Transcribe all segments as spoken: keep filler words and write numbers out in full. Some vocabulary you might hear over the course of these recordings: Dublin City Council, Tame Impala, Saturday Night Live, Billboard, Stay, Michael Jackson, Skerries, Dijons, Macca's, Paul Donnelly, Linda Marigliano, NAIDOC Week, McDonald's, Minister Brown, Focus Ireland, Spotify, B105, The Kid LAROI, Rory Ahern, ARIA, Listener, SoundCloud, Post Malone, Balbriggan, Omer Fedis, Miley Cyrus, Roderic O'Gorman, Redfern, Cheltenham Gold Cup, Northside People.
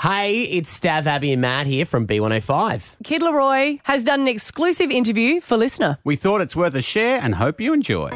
Hey, it's Stav, Abby and Matt here from B one oh five. Kid LAROI has done an exclusive interview for Listener. We thought it's worth a share and hope you enjoy.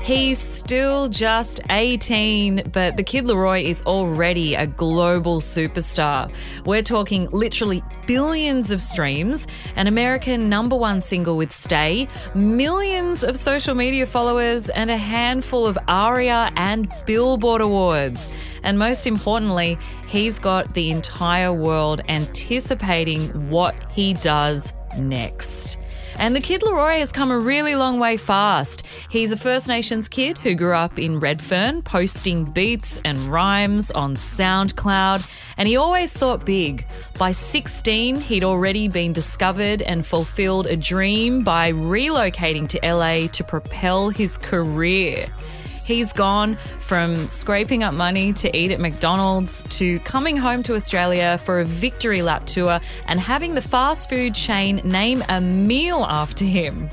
He's still just eighteen, but the Kid LAROI is already a global superstar. We're talking literally billions of streams, an American number one single with Stay, millions of social media followers, and a handful of ARIA and Billboard awards. And most importantly, he's got the entire world anticipating what he does next. And the Kid LAROI has come a really long way fast. He's a First Nations kid who grew up in Redfern, posting beats and rhymes on SoundCloud, and he always thought big. By sixteen, he'd already been discovered and fulfilled a dream by relocating to L A to propel his career. He's gone from scraping up money to eat at McDonald's to coming home to Australia for a victory lap tour and having the fast food chain name a meal after him.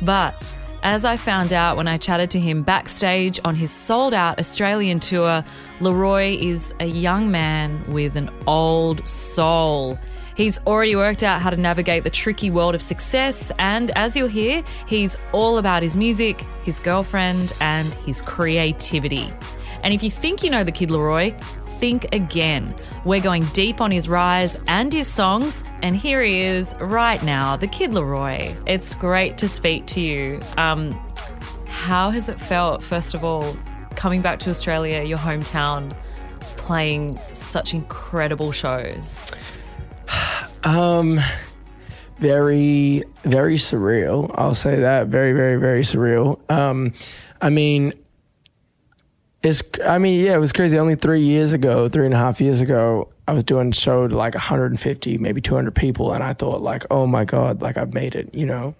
But as I found out when I chatted to him backstage on his sold-out Australian tour, LAROI is a young man with an old soul. He's already worked out how to navigate the tricky world of success, and as you'll hear, he's all about his music, his girlfriend, and his creativity. And if you think you know the Kid LAROI, think again. We're going deep on his rise and his songs, and here he is right now, the Kid LAROI. It's great to speak to you. Um, how has it felt, first of all, coming back to Australia, your hometown, playing such incredible shows? Um, very, very surreal. I'll say that. Very, very, very surreal. Um, I mean, it's, I mean, yeah, it was crazy. Only three years ago, three and a half years ago, I was doing a show to like one hundred fifty, maybe two hundred people. And I thought like, oh my God, like I've made it, you know?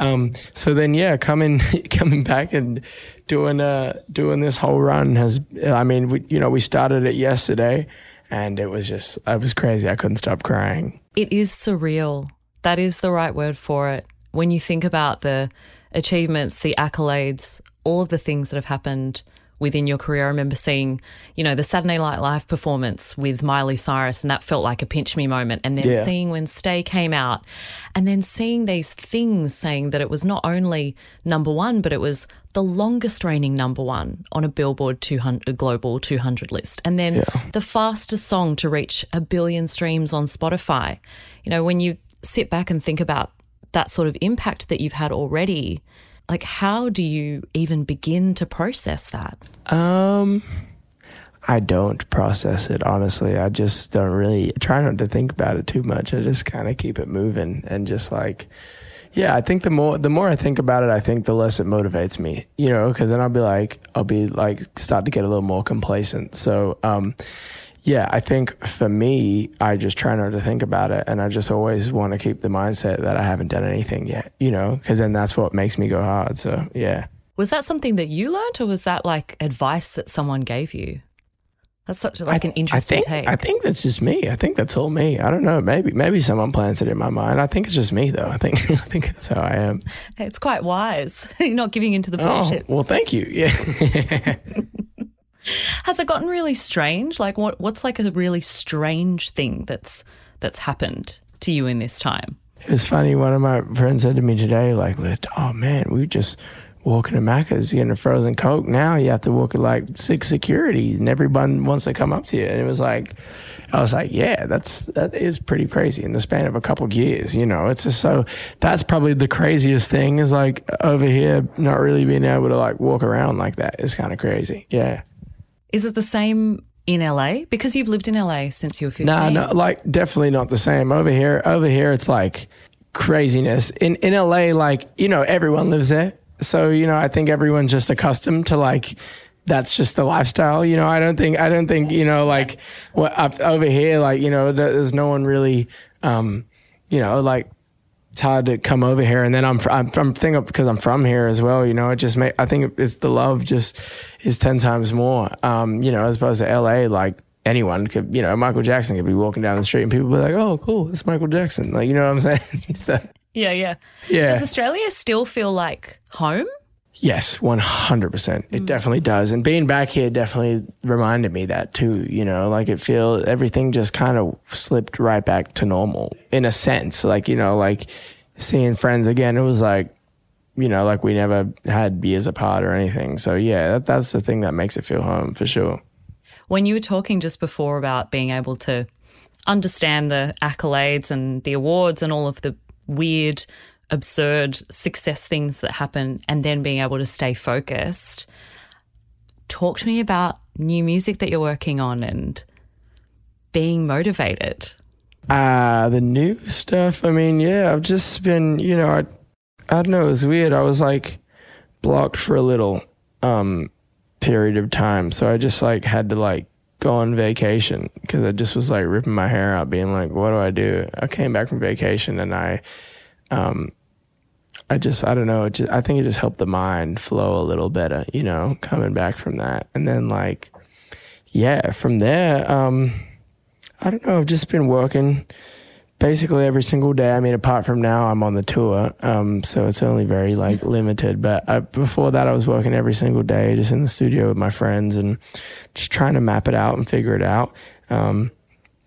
Um, so then, yeah, coming, coming back and doing, uh, doing this whole run has, I mean, we, you know, we started it yesterday. And it was just, it was crazy. I couldn't stop crying. It is surreal. That is the right word for it. When you think about the achievements, the accolades, all of the things that have happened within your career. I remember seeing, you know, the Saturday Night Live performance with Miley Cyrus, and that felt like a pinch me moment. And then yeah. seeing when Stay came out, and then seeing these things saying that it was not only number one, but it was the longest reigning number one on a Billboard two hundred, Global two hundred list, and then yeah. the fastest song to reach a billion streams on Spotify. You know, when you sit back and think about that sort of impact that you've had already, like how do you even begin to process that? Um, I don't process it, honestly. I just don't really, try not to think about it too much. I just kind of keep it moving and just like... Yeah, I think the more the more I think about it, I think the less it motivates me, you know, because then I'll be like, I'll be like, start to get a little more complacent. So, um, yeah, I think for me, I just try not to think about it. And I just always want to keep the mindset that I haven't done anything yet, you know, because then that's what makes me go hard. So, yeah. Was that something that you learned, or was that like advice that someone gave you? That's such like an interesting I think, take. I think that's just me. I think that's all me. I don't know. Maybe maybe someone plants it in my mind. I think it's just me, though. I think I think that's how I am. It's quite wise. You're not giving into the bullshit. Oh, well, thank you. Yeah. Has it gotten really strange? Like, what what's like a really strange thing that's that's happened to you in this time? It was funny. One of my friends said to me today, like, "Oh man, we just." Walking to Macca's, getting a frozen Coke. Now you have to walk like six security, and everyone wants to come up to you. And it was like, I was like, yeah, that's that is pretty crazy in the span of a couple of years. You know, it's just so that's probably the craziest thing is like over here not really being able to like walk around like that is kind of crazy. Yeah. Is it the same in L A? Because you've lived in L A since you were fifteen. No, no, like definitely not the same over here. Over here, it's like craziness in in L A. Like you know, everyone lives there. So, you know, I think everyone's just accustomed to like, that's just the lifestyle. You know, I don't think, I don't think, you know, like what up over here, like, you know, there's no one really, um, you know, like it's hard to come over here. And then I'm, I'm from thing up because I'm from here as well. You know, it just make, I think it's the love just is ten times more, um, you know, as opposed to L A, like anyone could, you know, Michael Jackson could be walking down the street and people would be like, oh, cool. It's Michael Jackson. Like, you know what I'm saying? so, Yeah, yeah. Yeah. Does Australia still feel like home? Yes, one hundred percent. It definitely does. And being back here definitely reminded me that too, you know, like it feels, everything just kind of slipped right back to normal in a sense. Like, you know, like seeing friends again, it was like, you know, like we never had years apart or anything. So yeah, that, that's the thing that makes it feel home for sure. When you were talking just before about being able to understand the accolades and the awards and all of the weird, absurd success things that happen and then being able to stay focused. Talk to me about new music that you're working on and being motivated. Uh, the new stuff, I mean, yeah, I've just been, you know, I, I don't know, it was weird. I was like blocked for a little um, period of time. So I just like had to like go on vacation because I just was like ripping my hair out being like, what do I do? I came back from vacation and I... Um, I just, I don't know. It just, I think it just helped the mind flow a little better, you know, coming back from that. And then like, yeah, from there, um, I don't know. I've just been working basically every single day. I mean, apart from now I'm on the tour. Um, so it's only very like limited, but I, before that I was working every single day, just in the studio with my friends and just trying to map it out and figure it out. Um,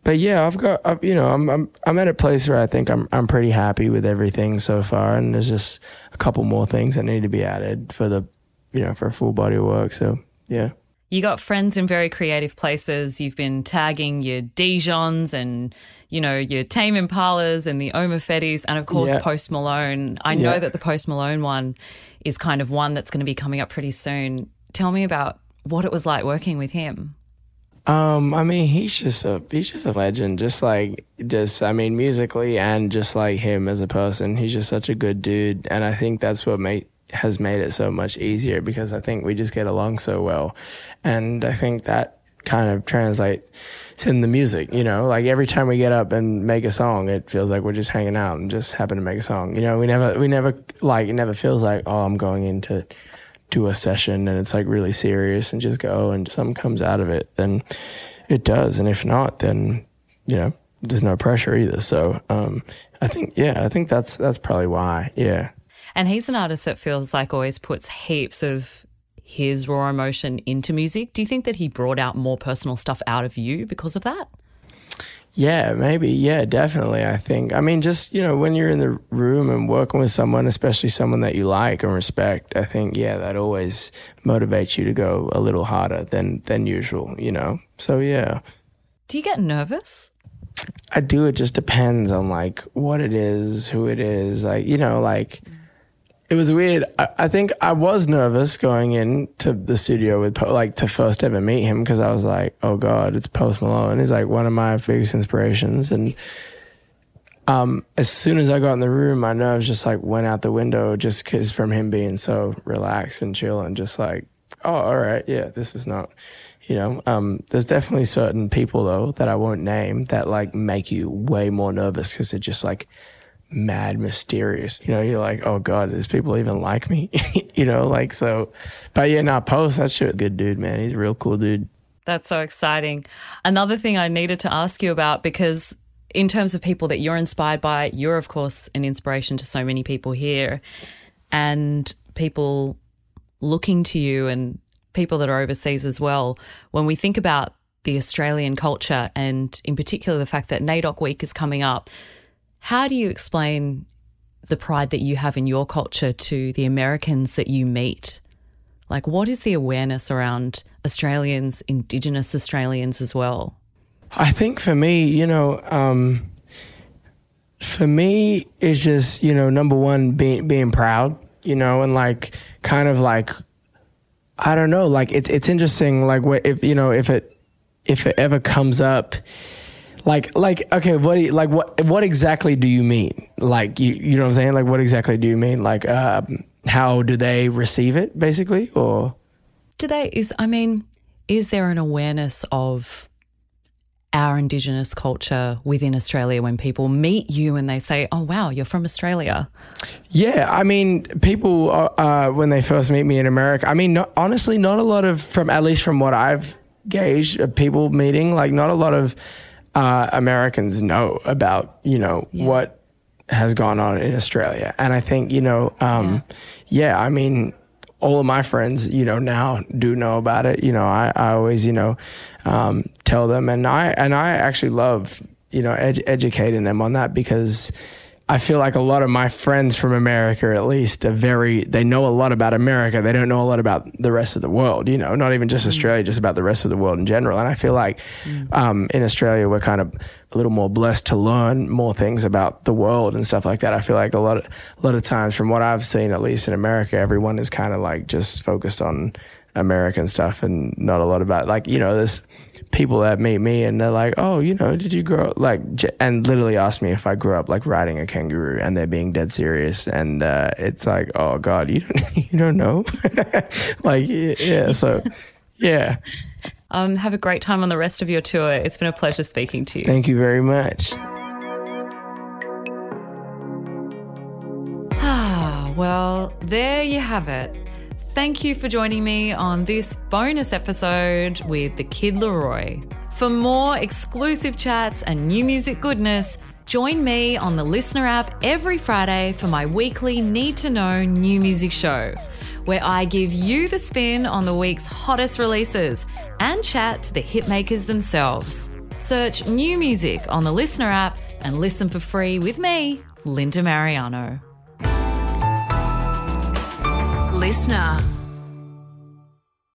But yeah, I've got, I've, you know, I'm, I'm, I'm at a place where I think I'm, I'm pretty happy with everything so far. And there's just a couple more things that need to be added for the, you know, for a full body of work. So yeah. You got friends in very creative places. You've been tagging your Dijons and, you know, your Tame Impalas and the Omer Fedis and of course yeah. Post Malone. I know yeah. that the Post Malone one is kind of one that's going to be coming up pretty soon. Tell me about what it was like working with him. Um, I mean, he's just a, he's just a legend, just like, just, I mean, musically and just like him as a person, he's just such a good dude. And I think that's what made, has made it so much easier because I think we just get along so well. And I think that kind of translates in the music, you know, like every time we get up and make a song, it feels like we're just hanging out and just happen to make a song. You know, we never, we never like, it never feels like, oh, I'm going into do a session and it's like really serious and just go and something comes out of it, then it does. And if not, then, you know, there's no pressure either. So um, I think, yeah, I think that's that's probably why, yeah. And he's an artist that feels like always puts heaps of his raw emotion into music. Do you think that he brought out more personal stuff out of you because of that? Yeah, maybe. Yeah, definitely. I think, I mean, just, you know, when you're in the room and working with someone, especially someone that you like and respect, I think, yeah, that always motivates you to go a little harder than, than usual, you know? So, yeah. Do you get nervous? I do. It just depends on like what it is, who it is. Like, you know, like it was weird. I, I think I was nervous going into the studio with, like, to first ever meet him because I was like, oh, God, it's Post Malone. He's, like, one of my biggest inspirations. And um, as soon as I got in the room, my nerves just, like, went out the window just because from him being so relaxed and chill and just like, oh, all right, yeah, this is not, you know. Um, there's definitely certain people, though, that I won't name that, like, make you way more nervous because they're just, like, mad mysterious, you know, you're like, oh God, does people even like me? You know, like, so, but yeah, not Post, that's a good dude, man. He's a real cool dude. That's so exciting. Another thing I needed to ask you about, because in terms of people that you're inspired by, you're of course an inspiration to so many people here and people looking to you and people that are overseas as well. When we think about the Australian culture and in particular the fact that NAIDOC Week is coming up, how do you explain the pride that you have in your culture to the Americans that you meet? Like, what is the awareness around Australians, Indigenous Australians as well? I think for me, you know, um, for me, it's just, you know, number one, being being proud, you know, and like kind of like, I don't know, like it's it's interesting, like what if, you know, if it if it ever comes up. Like, like, okay, what, do you, like, what, what exactly do you mean? Like, you, you know what I'm saying? Like, what exactly do you mean? Like, um, how do they receive it, basically, or? Do they, is, I mean, is there an awareness of our Indigenous culture within Australia when people meet you and they say, oh, wow, you're from Australia? Yeah, I mean, people, uh, when they first meet me in America, I mean, not, honestly, not a lot of, from at least from what I've gauged, of people meeting, like, not a lot of, Uh, Americans know about, you know, yeah. what has gone on in Australia. And I think, you know, um, yeah. yeah, I mean, all of my friends, you know, now do know about it. You know, I, I always, you know, um, tell them, and I, and I actually love, you know, ed- educating them on that, because I feel like a lot of my friends from America, at least, are very, they know a lot about America. They don't know a lot about the rest of the world, you know, not even just mm-hmm. Australia, just about the rest of the world in general. And I feel like mm-hmm. um, in Australia, we're kind of a little more blessed to learn more things about the world and stuff like that. I feel like a lot of, a lot of times from what I've seen, at least in America, everyone is kind of like just focused on American stuff and not a lot about, like, you know, this people that meet me and they're like, oh, you know, did you grow up like, and literally ask me if I grew up like riding a kangaroo, and they're being dead serious. And uh, it's like, oh God, you don't, you don't know. Like, yeah. So yeah. Um, have a great time on the rest of your tour. It's been a pleasure speaking to you. Thank you very much. Ah, well, there you have it. Thank you for joining me on this bonus episode with The Kid LAROI. For more exclusive chats and new music goodness, join me on the Listener app every Friday for my weekly Need to Know New Music Show, where I give you the spin on the week's hottest releases and chat to the hitmakers themselves. Search New Music on the Listener app and listen for free with me, Linda Marigliano. Listener.